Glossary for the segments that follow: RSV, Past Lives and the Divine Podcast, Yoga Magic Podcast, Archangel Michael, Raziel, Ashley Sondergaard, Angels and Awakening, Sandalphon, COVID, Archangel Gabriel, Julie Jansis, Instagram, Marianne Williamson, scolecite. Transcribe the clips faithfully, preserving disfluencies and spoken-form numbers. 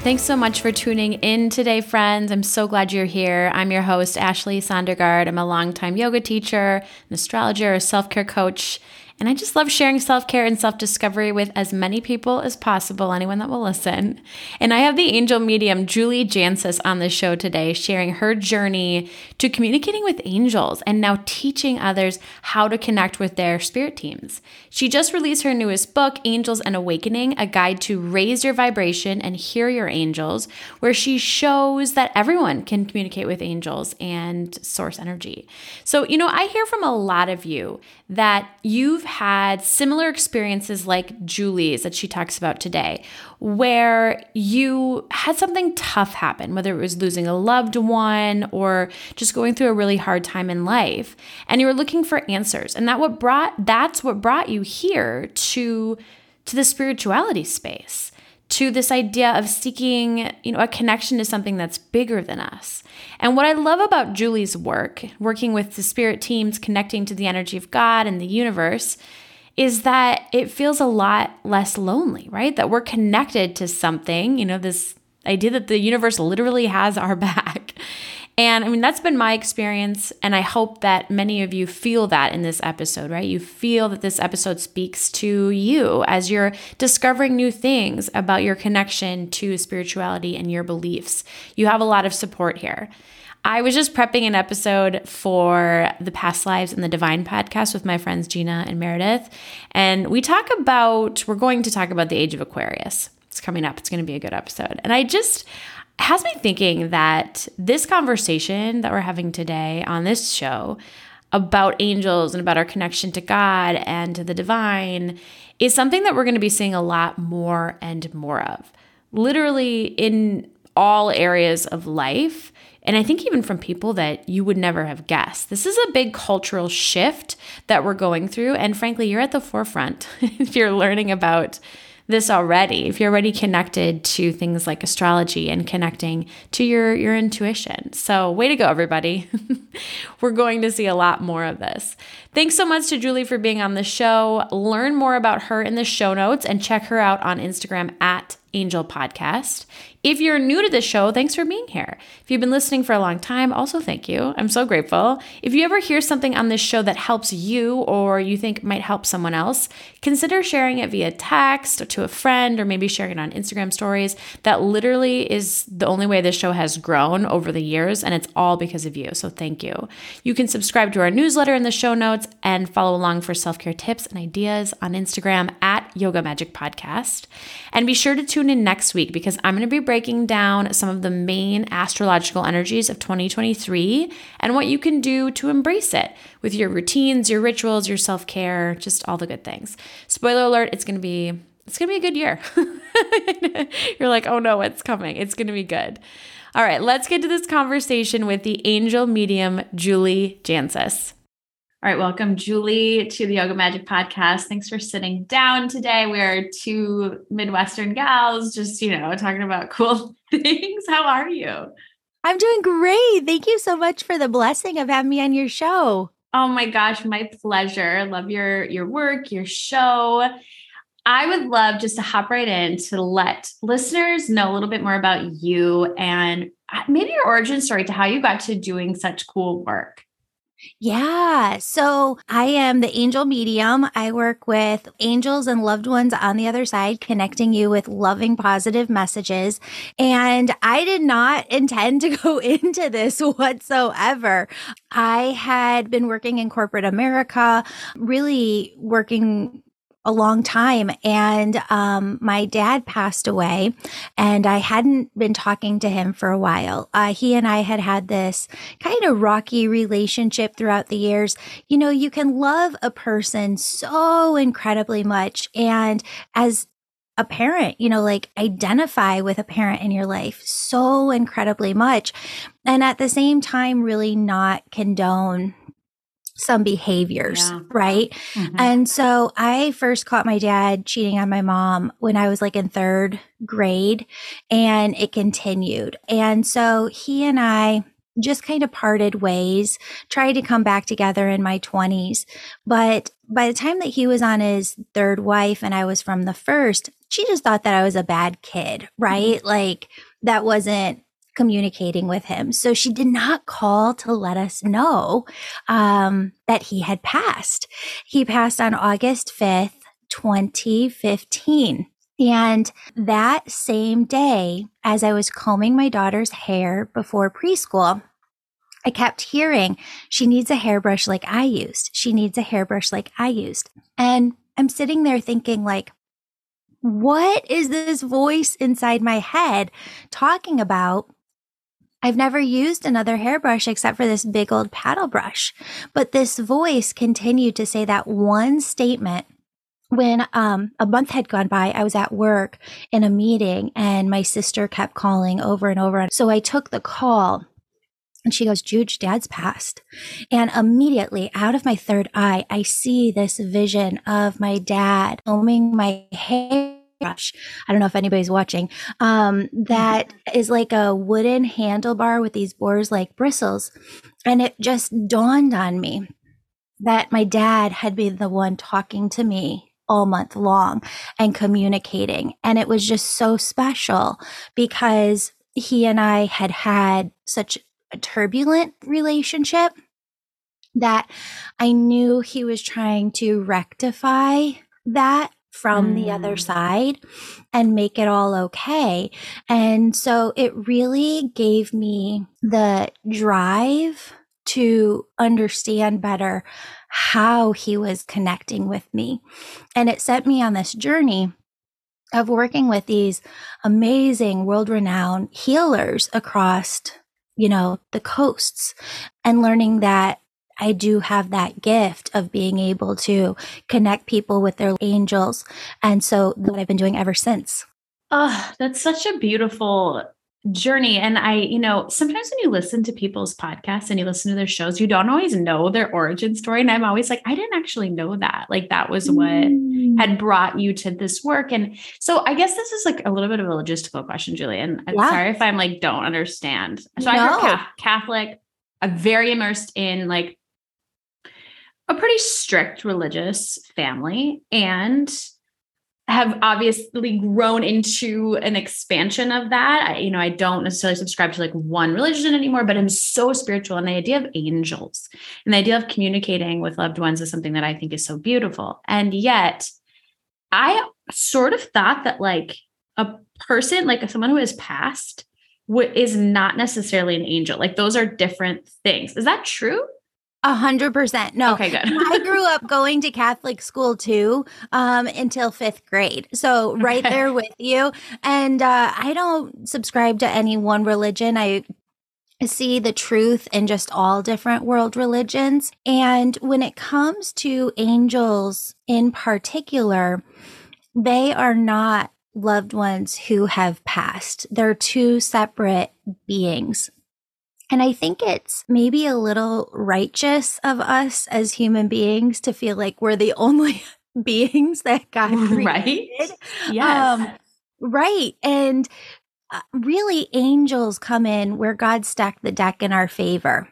Thanks so much for tuning in today, friends. I'm so glad you're here. I'm your host, Ashley Sondergaard. I'm a longtime yoga teacher, an astrologer, a self-care coach, and I just love sharing self-care and self-discovery with as many people as possible, anyone that will listen. And I have the angel medium, Julie Jansis, on the show today, sharing her journey to communicating with angels and now teaching others how to connect with their spirit teams. She just released her newest book, Angels and Awakening, a guide to raise your vibration and hear your angels, where she shows that everyone can communicate with angels and source energy. So, you know, I hear from a lot of you that you've had similar experiences like Julie's that she talks about today, where you had something tough happen, whether it was losing a loved one or just going through a really hard time in life, and you were looking for answers. And that what brought that's what brought you here to, to the spirituality space, to this idea of seeking, you know, a connection to something that's bigger than us. And what I love about Julie's work, working with the spirit teams, connecting to the energy of God and the universe, is that it feels a lot less lonely, right? That we're connected to something, you know, this idea that the universe literally has our back. And I mean, that's been my experience. And I hope that many of you feel that in this episode, right? You feel that this episode speaks to you as you're discovering new things about your connection to spirituality and your beliefs. You have a lot of support here. I was just prepping an episode for the Past Lives and the Divine podcast with my friends Gina and Meredith. And we talk about, we're going to talk about the Age of Aquarius. It's coming up. It's going to be a good episode. And I just... has me thinking that this conversation that we're having today on this show about angels and about our connection to God and to the divine is something that we're going to be seeing a lot more and more of, literally in all areas of life. And I think even from people that you would never have guessed. This is a big cultural shift that we're going through. And frankly, you're at the forefront if you're learning about this already, if you're already connected to things like astrology and connecting to your, your intuition. So way to go, everybody. We're going to see a lot more of this. Thanks so much to Julie for being on the show. Learn more about her in the show notes and check her out on Instagram at Angel Podcast. If you're new to the show, thanks for being here. If you've been listening for a long time, also thank you. I'm so grateful. If you ever hear something on this show that helps you or you think might help someone else, consider sharing it via text or to a friend or maybe sharing it on Instagram stories. That literally is the only way this show has grown over the years, and it's all because of you. So thank you. You can subscribe to our newsletter in the show notes and follow along for self-care tips and ideas on Instagram at Yoga Magic Podcast. And be sure to tune in next week because I'm going to be breaking down some of the main astrological energies of twenty twenty-three and what you can do to embrace it with your routines, your rituals, your self-care, just all the good things. Spoiler alert, it's going to be it's going to be a good year. You're like, "Oh no, it's coming. It's going to be good." All right, let's get to this conversation with the angel medium Julie Jansis. All right, welcome, Julie, to the Yoga Magic Podcast. Thanks for sitting down today. We are two Midwestern gals just, you know, talking about cool things. How are you? I'm doing great. Thank you so much for the blessing of having me on your show. Oh my gosh, my pleasure. Love your, your work, your show. I would love just to hop right in to let listeners know a little bit more about you and maybe your origin story to how you got to doing such cool work. Yeah. So I am the angel medium. I work with angels and loved ones on the other side, connecting you with loving, positive messages. And I did not intend to go into this whatsoever. I had been working in corporate America, really working a long time. And um, my dad passed away, and I hadn't been talking to him for a while. Uh, he and I had had this kind of rocky relationship throughout the years. You know, you can love a person so incredibly much. And as a parent, you know, like identify with a parent in your life so incredibly much. And at the same time, really not condone some behaviors, yeah. right? Mm-hmm. And so I first caught my dad cheating on my mom when I was like in third grade, and it continued. And so he and I just kind of parted ways, tried to come back together in my twenties. But by the time that he was on his third wife and I was from the first, she just thought that I was a bad kid, right? Mm-hmm. Like that wasn't communicating with him. So she did not call to let us know um, that he had passed. He passed on August fifth, twenty fifteen. And that same day, as I was combing my daughter's hair before preschool, I kept hearing, she needs a hairbrush like I used. She needs a hairbrush like I used. And I'm sitting there thinking like, what is this voice inside my head talking about? I've never used another hairbrush except for this big old paddle brush. But this voice continued to say that one statement. When um, a month had gone by, I was at work in a meeting, and my sister kept calling over and over. So I took the call, and she goes, "Juge, Dad's passed." And immediately out of my third eye, I see this vision of my dad combing my hair. Brush. I don't know if anybody's watching. Um, that is like a wooden handlebar with these boars-like bristles. And it just dawned on me that my dad had been the one talking to me all month long and communicating. And it was just so special because he and I had had such a turbulent relationship that I knew he was trying to rectify that from the other side and make it all okay. And so it really gave me the drive to understand better how he was connecting with me. And it set me on this journey of working with these amazing world-renowned healers across, you know, the coasts, and learning that I do have that gift of being able to connect people with their angels. And so what I've been doing ever since. Oh, that's such a beautiful journey. And I, you know, sometimes when you listen to people's podcasts and you listen to their shows, you don't always know their origin story. And I'm always like, I didn't actually know that. Like that was what mm. had brought you to this work. And so I guess this is like a little bit of a logistical question, Julie. And I'm yeah. sorry if I'm like, don't understand. So no. I grew up Catholic, I'm very immersed in like a pretty strict religious family, and have obviously grown into an expansion of that. I, you know, I don't necessarily subscribe to like one religion anymore, but I'm so spiritual. And the idea of angels and the idea of communicating with loved ones is something that I think is so beautiful. And yet I sort of thought that like a person, like someone who has passed what is not necessarily an angel. Like those are different things. Is that true? A hundred percent. No. Okay, good. I grew up going to Catholic school too, um, until fifth grade. So right okay. there with you. And uh, I don't subscribe to any one religion. I see the truth in just all different world religions. And when it comes to angels in particular, they are not loved ones who have passed. They're two separate beings. And I think it's maybe a little righteous of us as human beings to feel like we're the only beings that God created. Right? Yes. Um, right. And really angels come in where God stacked the deck in our favor.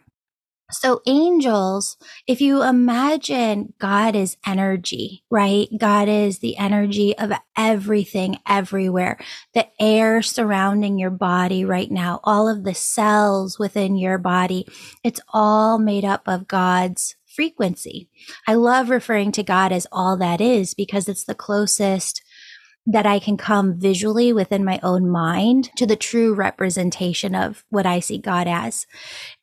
So angels, if you imagine God is energy, right? God is the energy of everything, everywhere. The air surrounding your body right now, all of the cells within your body, it's all made up of God's frequency. I love referring to God as all that is because it's the closest that I can come visually within my own mind to the true representation of what I see God as.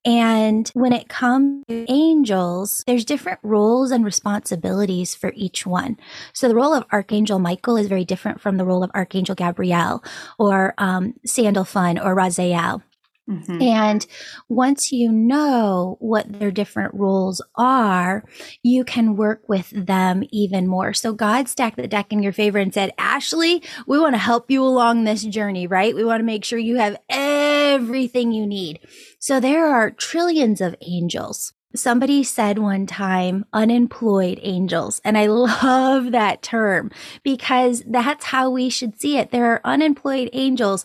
And when it comes to angels, there's different roles and responsibilities for each one. So the role of Archangel Michael is very different from the role of Archangel Gabriel or um, Sandalphon or Raziel. Mm-hmm. And once you know what their different roles are, you can work with them even more. So God stacked the deck in your favor and said, Ashley, we want to help you along this journey, right? We want to make sure you have everything you need. So there are trillions of angels. Somebody said one time, unemployed angels. And I love that term because that's how we should see it. There are unemployed angels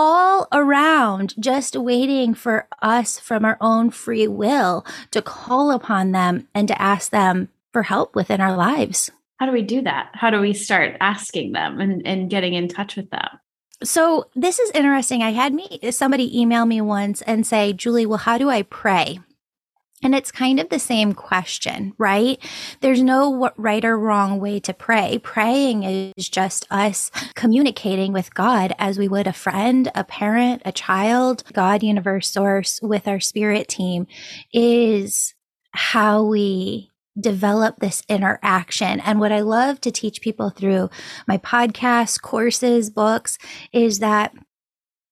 all around, just waiting for us from our own free will to call upon them and to ask them for help within our lives. How do we do that? How do we start asking them and, and getting in touch with them? So this is interesting. I had me somebody email me once and say, Julie, well, how do I pray? And it's kind of the same question, right? There's no right or wrong way to pray. Praying is just us communicating with God as we would a friend, a parent, a child. God, universe, source with our spirit team is how we develop this interaction. And what I love to teach people through my podcasts, courses, books is that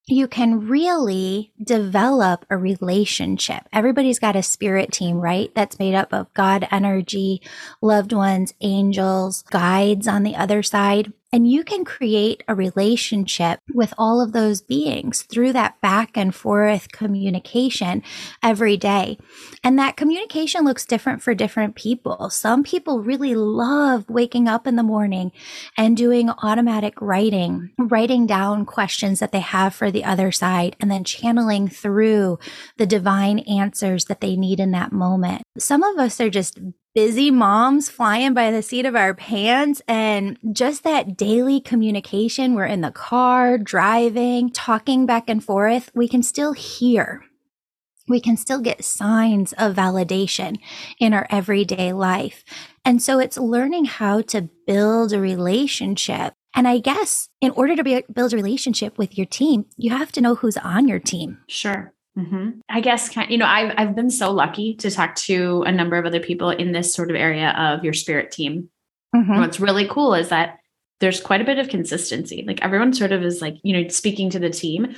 you can really develop a relationship. Everybody's got a spirit team, right? That's made up of God energy, loved ones, angels, guides on the other side. And you can create a relationship with all of those beings through that back and forth communication every day. And that communication looks different for different people. Some people really love waking up in the morning and doing automatic writing, writing down questions that they have for the other side, and then channeling through the divine answers that they need in that moment. Some of us are just busy moms flying by the seat of our pants, and just that daily communication, we're in the car, driving, talking back and forth, we can still hear. We can still get signs of validation in our everyday life. And so it's learning how to build a relationship. And I guess in order to be, build a relationship with your team, you have to know who's on your team. Sure. Mm-hmm. I guess, you know, I've, I've been so lucky to talk to a number of other people in this sort of area of your spirit team. Mm-hmm. And what's really cool is that there's quite a bit of consistency. Like everyone sort of is like, you know, speaking to the team.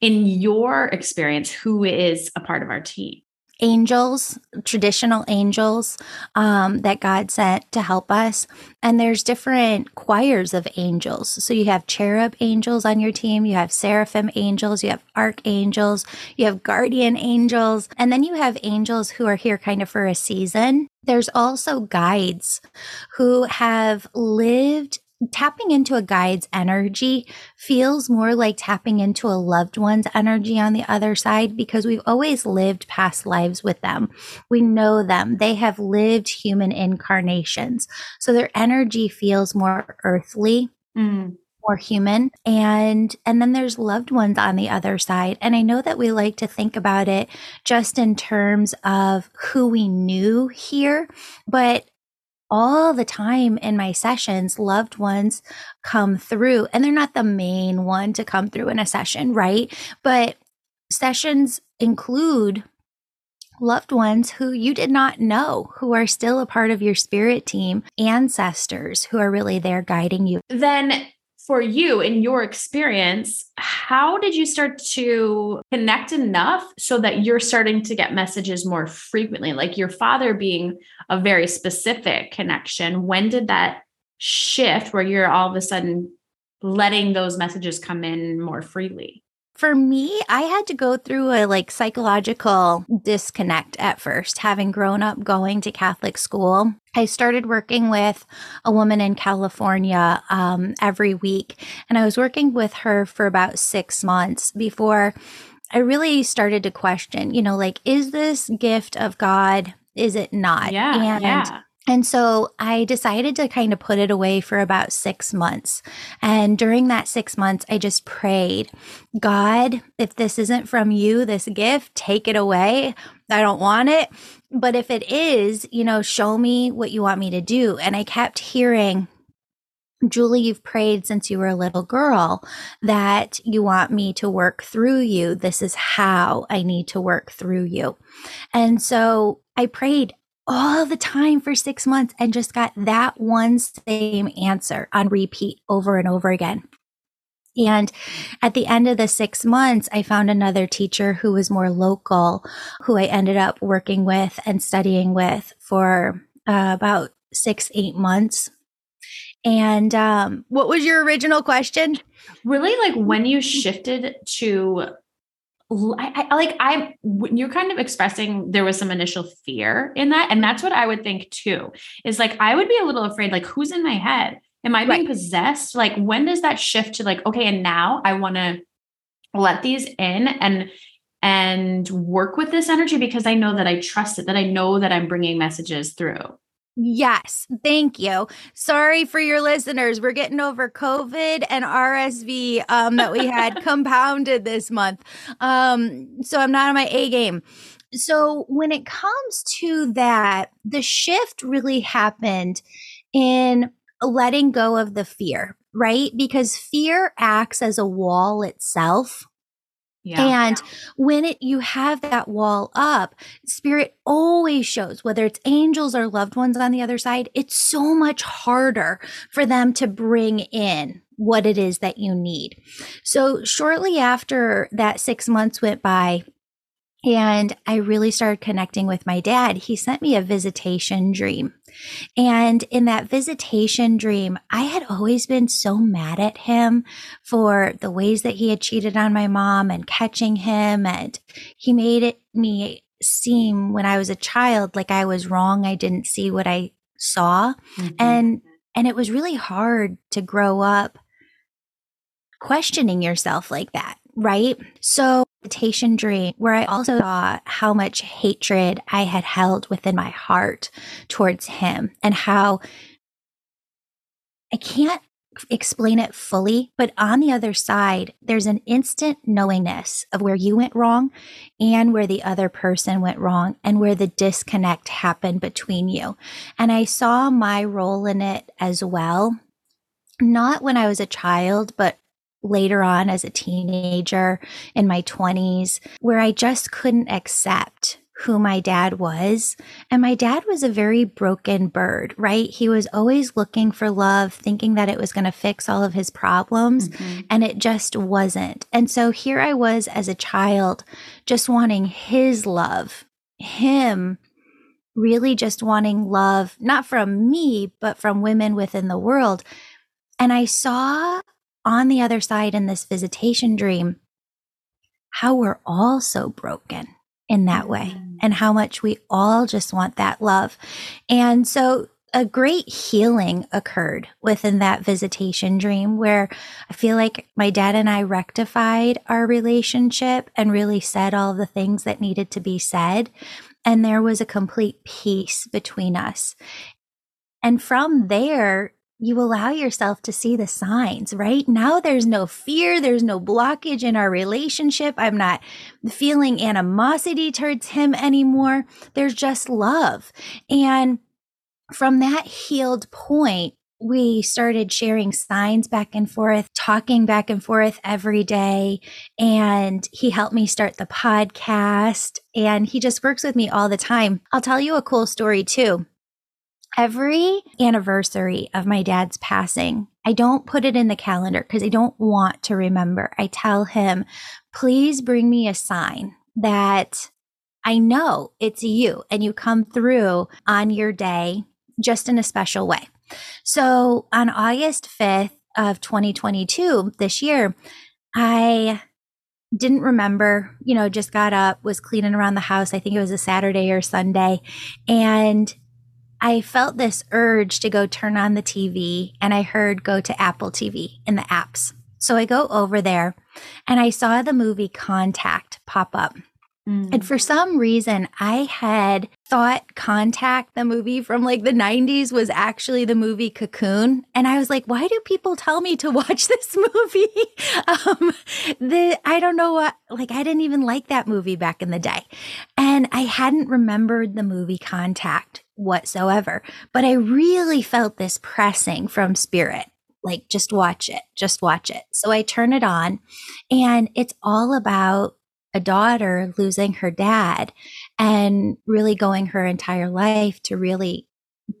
In your experience, who is a part of our team? Angels, traditional angels um, that God sent to help us. And there's different choirs of angels. So you have cherub angels on your team. You have seraphim angels. You have archangels. You have guardian angels. And then you have angels who are here kind of for a season. There's also guides who have lived. Tapping into a guide's energy feels more like tapping into a loved one's energy on the other side because we've always lived past lives with them. We know them. They have lived human incarnations. So their energy feels more earthly. Mm. More human. And, and then there's loved ones on the other side. And I know that we like to think about it just in terms of who we knew here, but all the time in my sessions, loved ones come through, and they're not the main one to come through in a session, right? But sessions include loved ones who you did not know, who are still a part of your spirit team, ancestors who are really there guiding you. Then for you, in your experience, how did you start to connect enough so that you're starting to get messages more frequently? Like your father being a very specific connection, when did that shift where you're all of a sudden letting those messages come in more freely? For me, I had to go through a like psychological disconnect at first. Having grown up going to Catholic school, I started working with a woman in California um, every week, and I was working with her for about six months before I really started to question, you know, like, is this gift of God? Is it not? Yeah, and, yeah. And so I decided to kind of put it away for about six months. And during that six months, I just prayed, God, if this isn't from you, this gift, take it away. I don't want it. But if it is, you know, show me what you want me to do. And I kept hearing, Julie, you've prayed since you were a little girl that you want me to work through you. This is how I need to work through you. And so I prayed all the time for six months and just got that one same answer on repeat over and over again. And at the end of the six months, I found another teacher who was more local, who I ended up working with and studying with for uh, about six, eight months. And um, what was your original question? Really, like when you shifted to, I, I, like I, you're kind of expressing there was some initial fear in that. And that's what I would think too, is like, I would be a little afraid, like who's in my head? Am I being right. possessed? Like, when does that shift to like, okay, and now I want to let these in and, and work with this energy because I know that I trust it, that I know that I'm bringing messages through. Yes. Thank you. Sorry for your listeners. We're getting over COVID and R S V um, that we had compounded this month. Um, so I'm not on my A game. So when it comes to that, the shift really happened in letting go of the fear, right? Because fear acts as a wall itself. Yeah. And when it, you have that wall up, spirit always shows, whether it's angels or loved ones on the other side, it's so much harder for them to bring in what it is that you need. So shortly after that six months went by, and I really started connecting with my dad, he sent me a visitation dream. And in that visitation dream, I had always been so mad at him for the ways that he had cheated on my mom and catching him. And he made it me seem when I was a child, like I was wrong. I didn't see what I saw. Mm-hmm. And, and it was really hard to grow up questioning yourself like that. Right? So meditation dream where I also saw how much hatred I had held within my heart towards him and how I can't explain it fully, but on the other side, there's an instant knowingness of where you went wrong and where the other person went wrong and where the disconnect happened between you. And I saw my role in it as well, not when I was a child, but later on as a teenager in my twenties, where I just couldn't accept who my dad was. And my dad was a very broken bird, right? He was always looking for love, thinking that it was going to fix all of his problems. Mm-hmm. And it just wasn't. And so here I was as a child, just wanting his love, him really just wanting love, not from me, but from women within the world. And I saw on the other side in this visitation dream, how we're all so broken in that way and how much we all just want that love. And so a great healing occurred within that visitation dream where I feel like my dad and I rectified our relationship and really said all the things that needed to be said. And there was a complete peace between us. And from there, you allow yourself to see the signs, right? Now there's no fear. There's no blockage in our relationship. I'm not feeling animosity towards him anymore. There's just love. And from that healed point, we started sharing signs back and forth, talking back and forth every day. And he helped me start the podcast. And he just works with me all the time. I'll tell you a cool story too. Every anniversary of my dad's passing, I don't put it in the calendar because I don't want to remember. I tell him, please bring me a sign that I know it's you and you come through on your day just in a special way. So on August fifth of twenty twenty-two, this year, I didn't remember, you know, just got up, was cleaning around the house. I think it was a Saturday or Sunday. And I felt this urge to go turn on the T V, and I heard go to Apple T V in the apps. So I go over there and I saw the movie Contact pop up. Mm. And for some reason, I had thought Contact, the movie from like the nineties, was actually the movie Cocoon. And I was like, why do people tell me to watch this movie? um, the, I don't know what, like, I didn't even like that movie back in the day. And I hadn't remembered the movie Contact whatsoever. But I really felt this pressing from spirit. Like, just watch it, just watch it. So I turn it on, and it's all about a daughter losing her dad and really going her entire life to really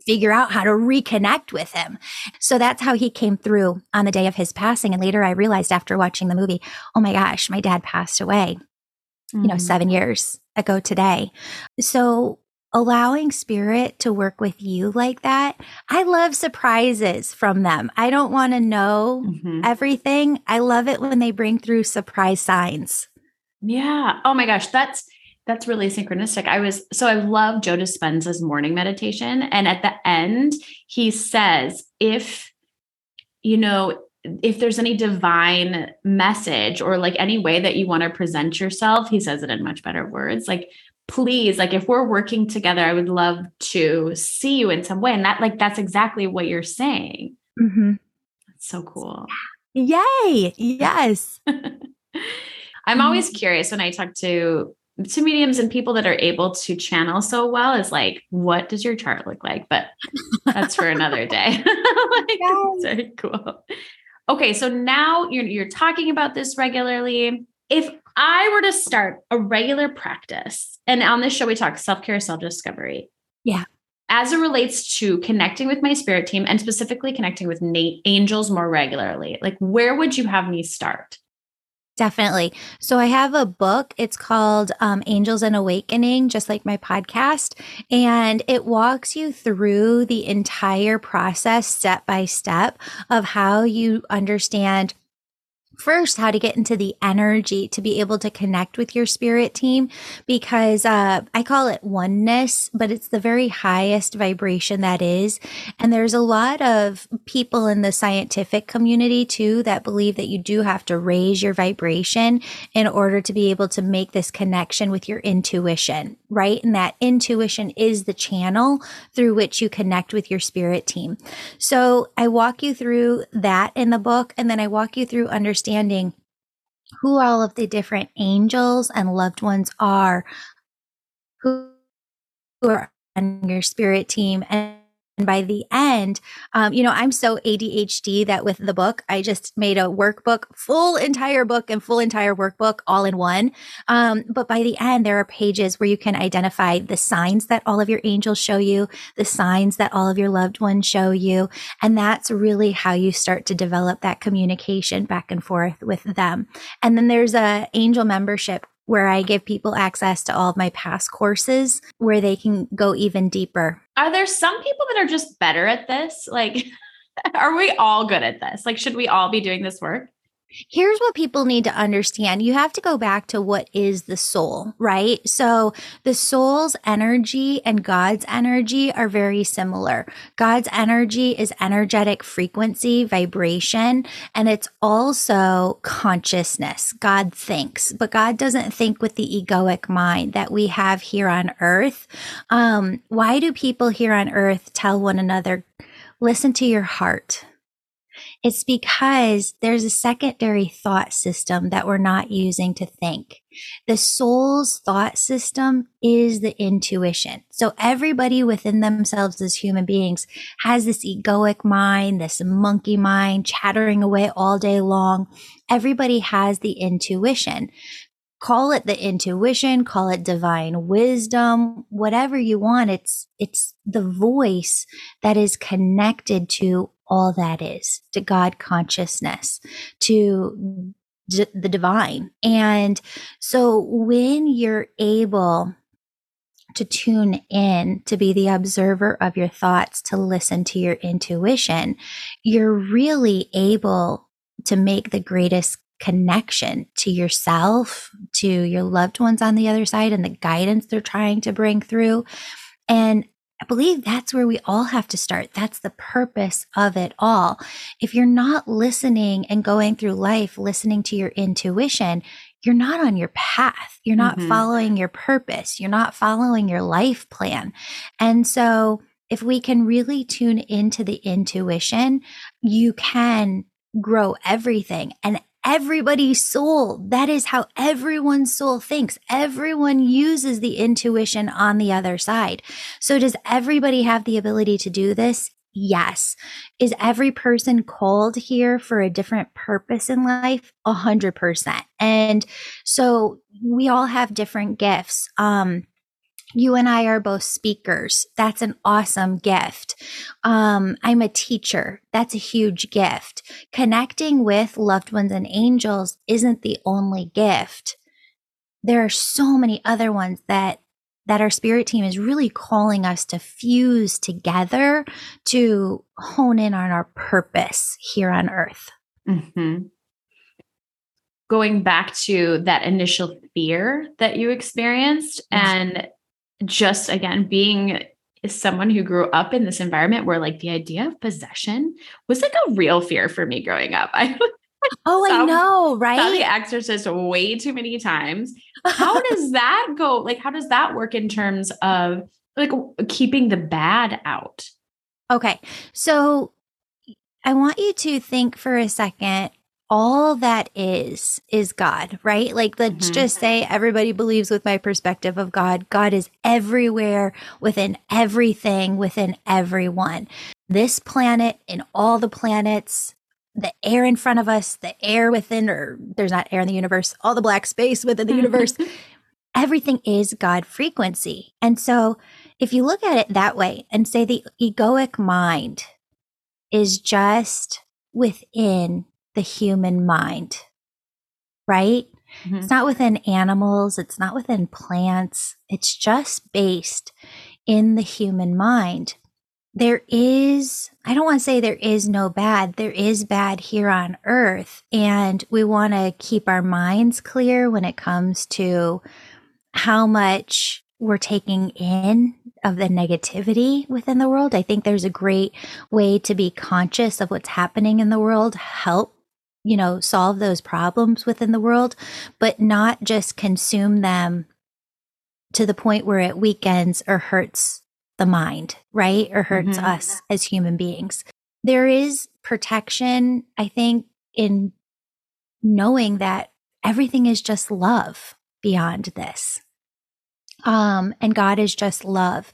figure out how to reconnect with him. So that's how he came through on the day of his passing. And later I realized after watching the movie, oh my gosh, my dad passed away, mm-hmm. you know, seven years ago today. So allowing spirit to work with you like that. I love surprises from them. I don't want to know mm-hmm. everything. I love it when they bring through surprise signs. Yeah. Oh my gosh. That's, that's really synchronistic. I was, so I love Joe Dispenza's morning meditation. And at the end, he says, if, you know, if there's any divine message or like any way that you want to present yourself, he says it in much better words. Like, please, like if we're working together, I would love to see you in some way. And that, like, that's exactly what you're saying. Mm-hmm. That's so cool. Yay. Yes. I'm always curious when I talk to, to mediums and people that are able to channel so well, is like, what does your chart look like? But that's for another day. Like, yes. Very cool. Okay. So now you're, you're talking about this regularly. If I were to start a regular practice, and on this show, we talk self-care, self-discovery. Yeah. As it relates to connecting with my spirit team and specifically connecting with Nate angels more regularly, like where would you have me start? Definitely. So I have a book. It's called um, Angels and Awakening, just like my podcast. And it walks you through the entire process step by step of how you understand first, how to get into the energy to be able to connect with your spirit team, because uh, I call it oneness, but it's the very highest vibration that is. And there's a lot of people in the scientific community too that believe that you do have to raise your vibration in order to be able to make this connection with your intuition, right? And that intuition is the channel through which you connect with your spirit team. So I walk you through that in the book, and then I walk you through understanding Understanding who all of the different angels and loved ones are, who are on your spirit team. And by the end, um, you know, I'm so A D H D that with the book, I just made a workbook, full entire book and full entire workbook all in one. Um, but by the end, there are pages where you can identify the signs that all of your angels show you, the signs that all of your loved ones show you. And that's really how you start to develop that communication back and forth with them. And then there's a angel membership where I give people access to all of my past courses where they can go even deeper. Are there some people that are just better at this? Like, are we all good at this? Like, should we all be doing this work? Here's what people need to understand. You have to go back to what is the soul, right? So the soul's energy and God's energy are very similar. God's energy is energetic frequency, vibration, and it's also consciousness. God thinks, but God doesn't think with the egoic mind that we have here on earth. Um, why do people here on earth tell one another, listen to your heart? It's because there's a secondary thought system that we're not using to think. The soul's thought system is the intuition. So everybody within themselves as human beings has this egoic mind, this monkey mind chattering away all day long. Everybody has the intuition. Call it the intuition, call it divine wisdom, whatever you want. It's, it's the voice that is connected to all that is, to God consciousness, to d- the divine. And so when you're able to tune in, to be the observer of your thoughts, to listen to your intuition, you're really able to make the greatest connection to yourself, to your loved ones on the other side, and the guidance they're trying to bring through. And I believe that's where we all have to start. That's the purpose of it all. If you're not listening and going through life, listening to your intuition, you're not on your path. You're not mm-hmm. following your purpose. You're not following your life plan. And so if we can really tune into the intuition, you can grow everything and everybody's soul. That is how everyone's soul thinks. Everyone uses the intuition on the other side. So does everybody have the ability to do this? Yes. Is every person called here for a different purpose in life? A hundred percent. And so we all have different gifts. Um, you and I are both speakers. That's an awesome gift. Um, I'm a teacher. That's a huge gift. Connecting with loved ones and angels isn't the only gift. There are so many other ones that that our spirit team is really calling us to fuse together to hone in on our purpose here on earth. Mm-hmm. Going back to that initial fear that you experienced and just, again, being someone who grew up in this environment where like the idea of possession was like a real fear for me growing up. I Oh, so, I know, right? Saw The Exorcist way too many times. How does that go? Like, how does that work in terms of like keeping the bad out? Okay. So I want you to think for a second, all that is, is God, right? Like, let's mm-hmm. just say everybody believes with my perspective of God. God is everywhere, within everything, within everyone. This planet and all the planets, the air in front of us, the air within, or there's not air in the universe, all the black space within the universe, everything is God frequency. And so if you look at it that way and say the egoic mind is just within the human mind, right? Mm-hmm. It's not within animals. It's not within plants. It's just based in the human mind. There is, I don't want to say there is no bad. There is bad here on earth. And we want to keep our minds clear when it comes to how much we're taking in of the negativity within the world. I think there's a great way to be conscious of what's happening in the world, help, you know, solve those problems within the world, but not just consume them to the point where it weakens or hurts the mind, right? Or hurts mm-hmm. us as human beings. There is protection, I think, in knowing that everything is just love beyond this. Um, and God is just love.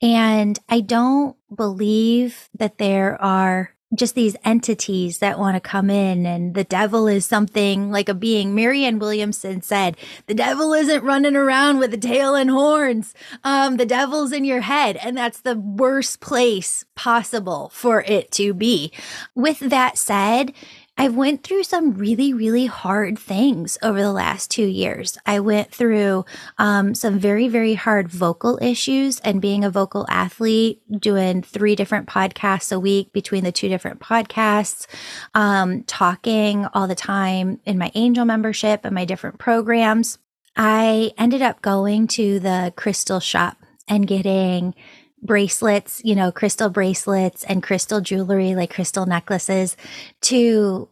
And I don't believe that there are just these entities that want to come in and the devil is something like a being. Marianne Williamson said, the devil isn't running around with a tail and horns. Um, the devil's in your head. And that's the worst place possible for it to be. With that said, I went through some really, really hard things over the last two years. I went through um, some very, very hard vocal issues and being a vocal athlete, doing three different podcasts a week between the two different podcasts, um, talking all the time in my angel membership and my different programs. I ended up going to the crystal shop and getting bracelets, you know, crystal bracelets and crystal jewelry, like crystal necklaces to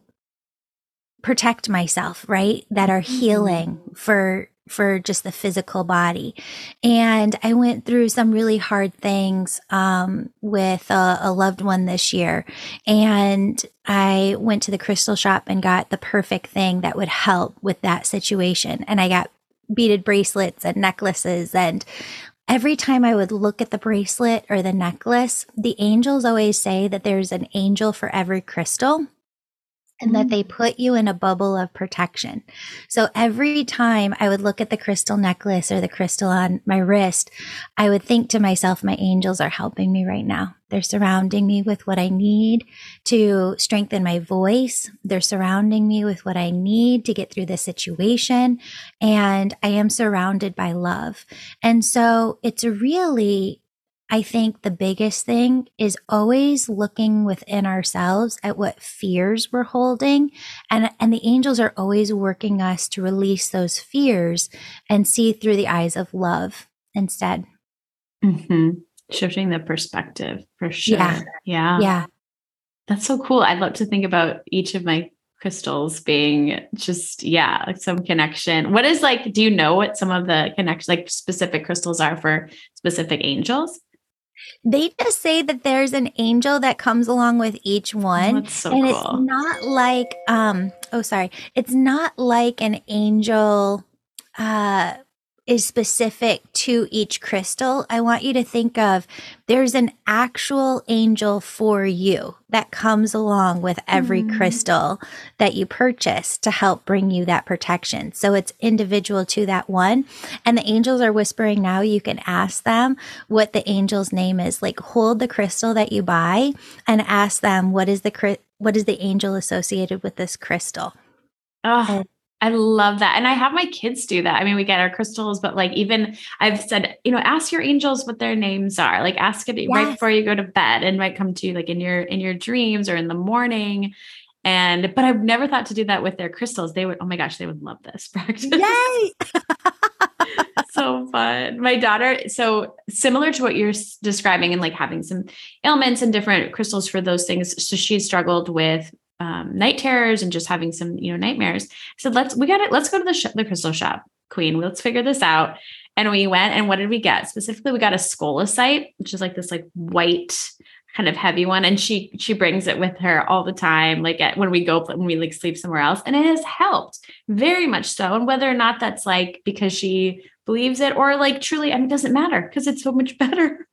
protect myself, right? That are healing for, for just the physical body. And I went through some really hard things, um, with a, a loved one this year. And I went to the crystal shop and got the perfect thing that would help with that situation. And I got beaded bracelets and necklaces, and every time I would look at the bracelet or the necklace, the angels always say that there's an angel for every crystal and mm-hmm. that they put you in a bubble of protection. So every time I would look at the crystal necklace or the crystal on my wrist, I would think to myself, my angels are helping me right now. They're surrounding me with what I need to strengthen my voice. They're surrounding me with what I need to get through this situation. And I am surrounded by love. And so it's really, I think the biggest thing is always looking within ourselves at what fears we're holding. And, and the angels are always working us to release those fears and see through the eyes of love instead. Mm-hmm. Shifting the perspective for sure. Yeah. yeah. Yeah. That's so cool. I'd love to think about each of my crystals being just, yeah, like some connection. What is like, do you know what some of the connections, like specific crystals are for specific angels? They just say that there's an angel that comes along with each one. That's so and cool. It's not like, um, oh, sorry. It's not like an angel uh, is specific to each crystal. I want you to think of there's an actual angel for you that comes along with every mm. crystal that you purchase to help bring you that protection. So it's individual to that one. And the angels are whispering now. You can ask them what the angel's name is. Like hold the crystal that you buy and ask them, what is the what is the angel associated with this crystal? Oh. And I love that. And I have my kids do that. I mean, we get our crystals, but like, even I've said, you know, ask your angels what their names are, like ask it yes. right before you go to bed and might come to you like in your, in your dreams or in the morning. And, but I've never thought to do that with their crystals. They would, oh my gosh, they would love this practice. Yay! So fun. My daughter, so similar to what you're describing and like having some ailments and different crystals for those things. So she struggled with Um, night terrors and just having some, you know, nightmares. So let's, we got it. Let's go to the sh- the crystal shop, queen. Let's figure this out. And we went, and what did we get? Specifically, we got a scolecite, which is like this like white kind of heavy one. And she, she brings it with her all the time. Like at, when we go, when we like sleep somewhere else, and it has helped very much so. And whether or not that's like, because she believes it or like truly, I mean, it doesn't matter because it's so much better.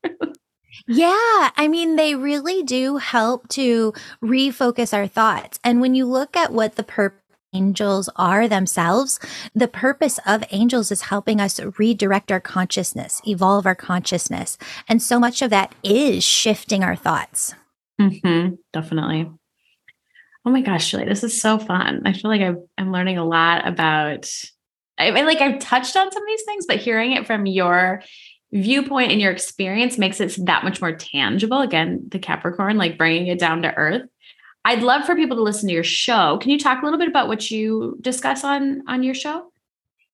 Yeah. I mean, they really do help to refocus our thoughts. And when you look at what the purpose angels are themselves, the purpose of angels is helping us redirect our consciousness, evolve our consciousness. And so much of that is shifting our thoughts. Mm-hmm, definitely. Oh my gosh, Julie, this is so fun. I feel like I've, I'm learning a lot about, I mean, like I've touched on some of these things, but hearing it from your viewpoint and your experience makes it that much more tangible. Again, the Capricorn, like bringing it down to earth. I'd love for people to listen to your show. Can you talk a little bit about what you discuss on, on your show?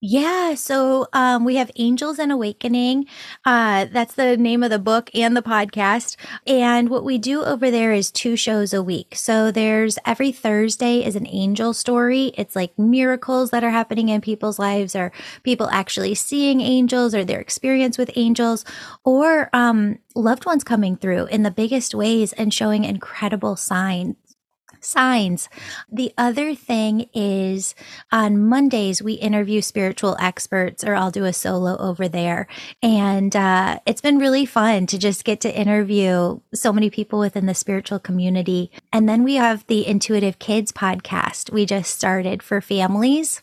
Yeah. So um, we have Angels and Awakening. Uh, that's the name of the book and the podcast. And what we do over there is two shows a week. So there's every Thursday is an angel story. It's like miracles that are happening in people's lives or people actually seeing angels or their experience with angels or um, loved ones coming through in the biggest ways and showing incredible signs. Signs. The other thing is on Mondays, we interview spiritual experts, or I'll do a solo over there. And uh, it's been really fun to just get to interview so many people within the spiritual community. And then we have the Intuitive Kids podcast we just started for families.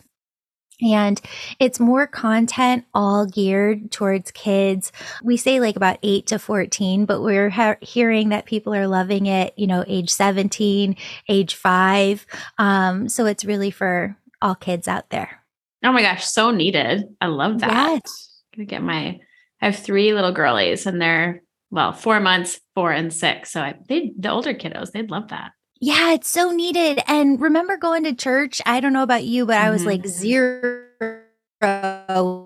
And it's more content all geared towards kids. We say like about eight to fourteen, but we're ha- hearing that people are loving it, you know, age seventeen, age five. Um, so it's really for all kids out there. Oh my gosh. So needed. I love that. Yes. I'm gonna get my, I have three little girlies and they're, well, four months, four and six. So I, they, the older kiddos, they'd love that. Yeah, it's so needed. And remember going to church? I don't know about you, but I was like zero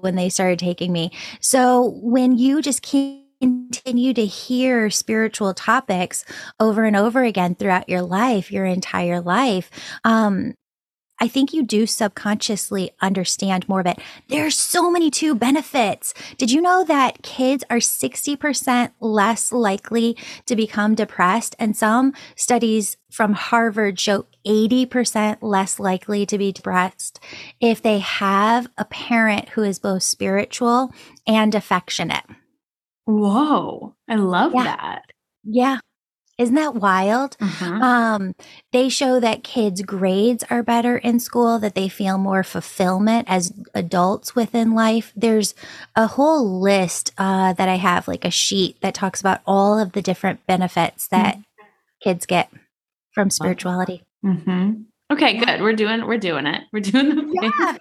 when they started taking me. So when you just continue to hear spiritual topics over and over again throughout your life, your entire life, um, I think you do subconsciously understand more of it. There are so many too benefits. Did you know that kids are sixty percent less likely to become depressed? And some studies from Harvard show eighty percent less likely to be depressed if they have a parent who is both spiritual and affectionate. Whoa, I love yeah. that. Yeah. Isn't that wild? Uh-huh. Um, they show that kids' grades are better in school, that they feel more fulfillment as adults within life. There's a whole list uh, that I have, like a sheet that talks about all of the different benefits that mm-hmm. kids get from spirituality. Mm-hmm. Okay, yeah. Good. We're doing, we're doing it. We're doing the thing. Yeah.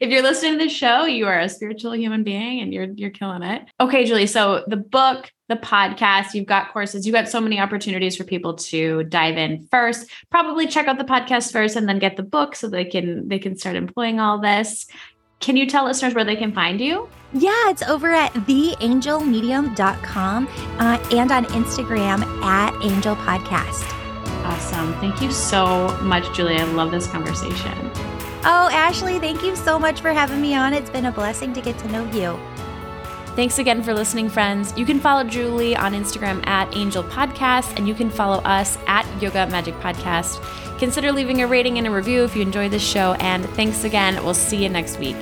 If you're listening to this show, you are a spiritual human being and you're, you're killing it. Okay, Julie. So the book, the podcast, you've got courses, you've got so many opportunities for people to dive in first, probably check out the podcast first and then get the book so they can, they can start employing all this. Can you tell listeners where they can find you? Yeah, it's over at the angel medium dot com uh, and on Instagram at angel podcast. Awesome. Thank you so much, Julie. I love this conversation. Oh, Ashley, thank you so much for having me on. It's been a blessing to get to know you. Thanks again for listening, friends. You can follow Julie on Instagram at Angel Podcast, and you can follow us at Yoga Magic Podcast. Consider leaving a rating and a review if you enjoyed this show. And thanks again. We'll see you next week.